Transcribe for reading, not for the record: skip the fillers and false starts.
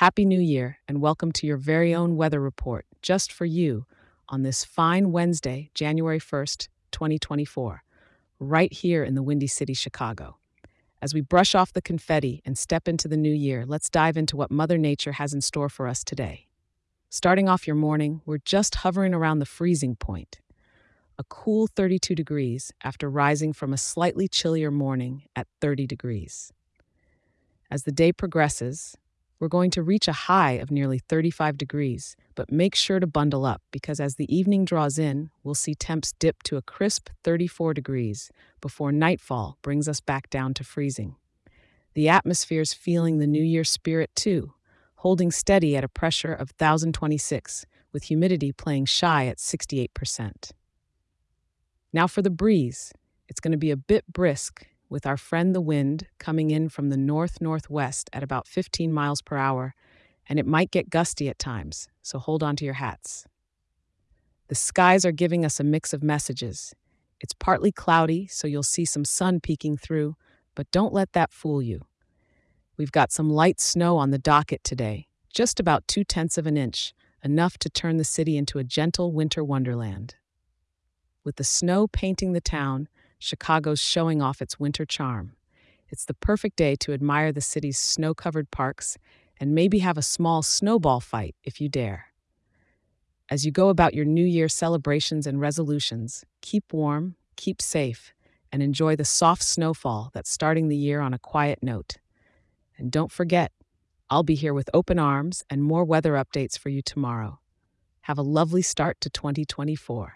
Happy New Year, and welcome to your very own weather report, just for you, on this fine Wednesday, January 1st, 2024, right here in the Windy City, Chicago. As we brush off the confetti and step into the new year, let's dive into what Mother Nature has in store for us today. Starting off your morning, we're just hovering around the freezing point, a cool 32 degrees after rising from a slightly chillier morning at 30 degrees. As the day progresses, we're going to reach a high of nearly 35 degrees, but make sure to bundle up because as the evening draws in, we'll see temps dip to a crisp 34 degrees before nightfall brings us back down to freezing. The atmosphere's feeling the New Year spirit too, holding steady at a pressure of 1,026, with humidity playing shy at 68%. Now for the breeze. It's going to be a bit brisk, with our friend the wind coming in from the north-northwest at about 15 miles per hour, and it might get gusty at times, so hold on to your hats. The skies are giving us a mix of messages. It's partly cloudy, so you'll see some sun peeking through, but don't let that fool you. We've got some light snow on the docket today, just about 0.2 inches, enough to turn the city into a gentle winter wonderland. With the snow painting the town, Chicago's showing off its winter charm. It's the perfect day to admire the city's snow-covered parks and maybe have a small snowball fight if you dare. As you go about your New Year celebrations and resolutions, keep warm, keep safe, and enjoy the soft snowfall that's starting the year on a quiet note. And don't forget, I'll be here with open arms and more weather updates for you tomorrow. Have a lovely start to 2024.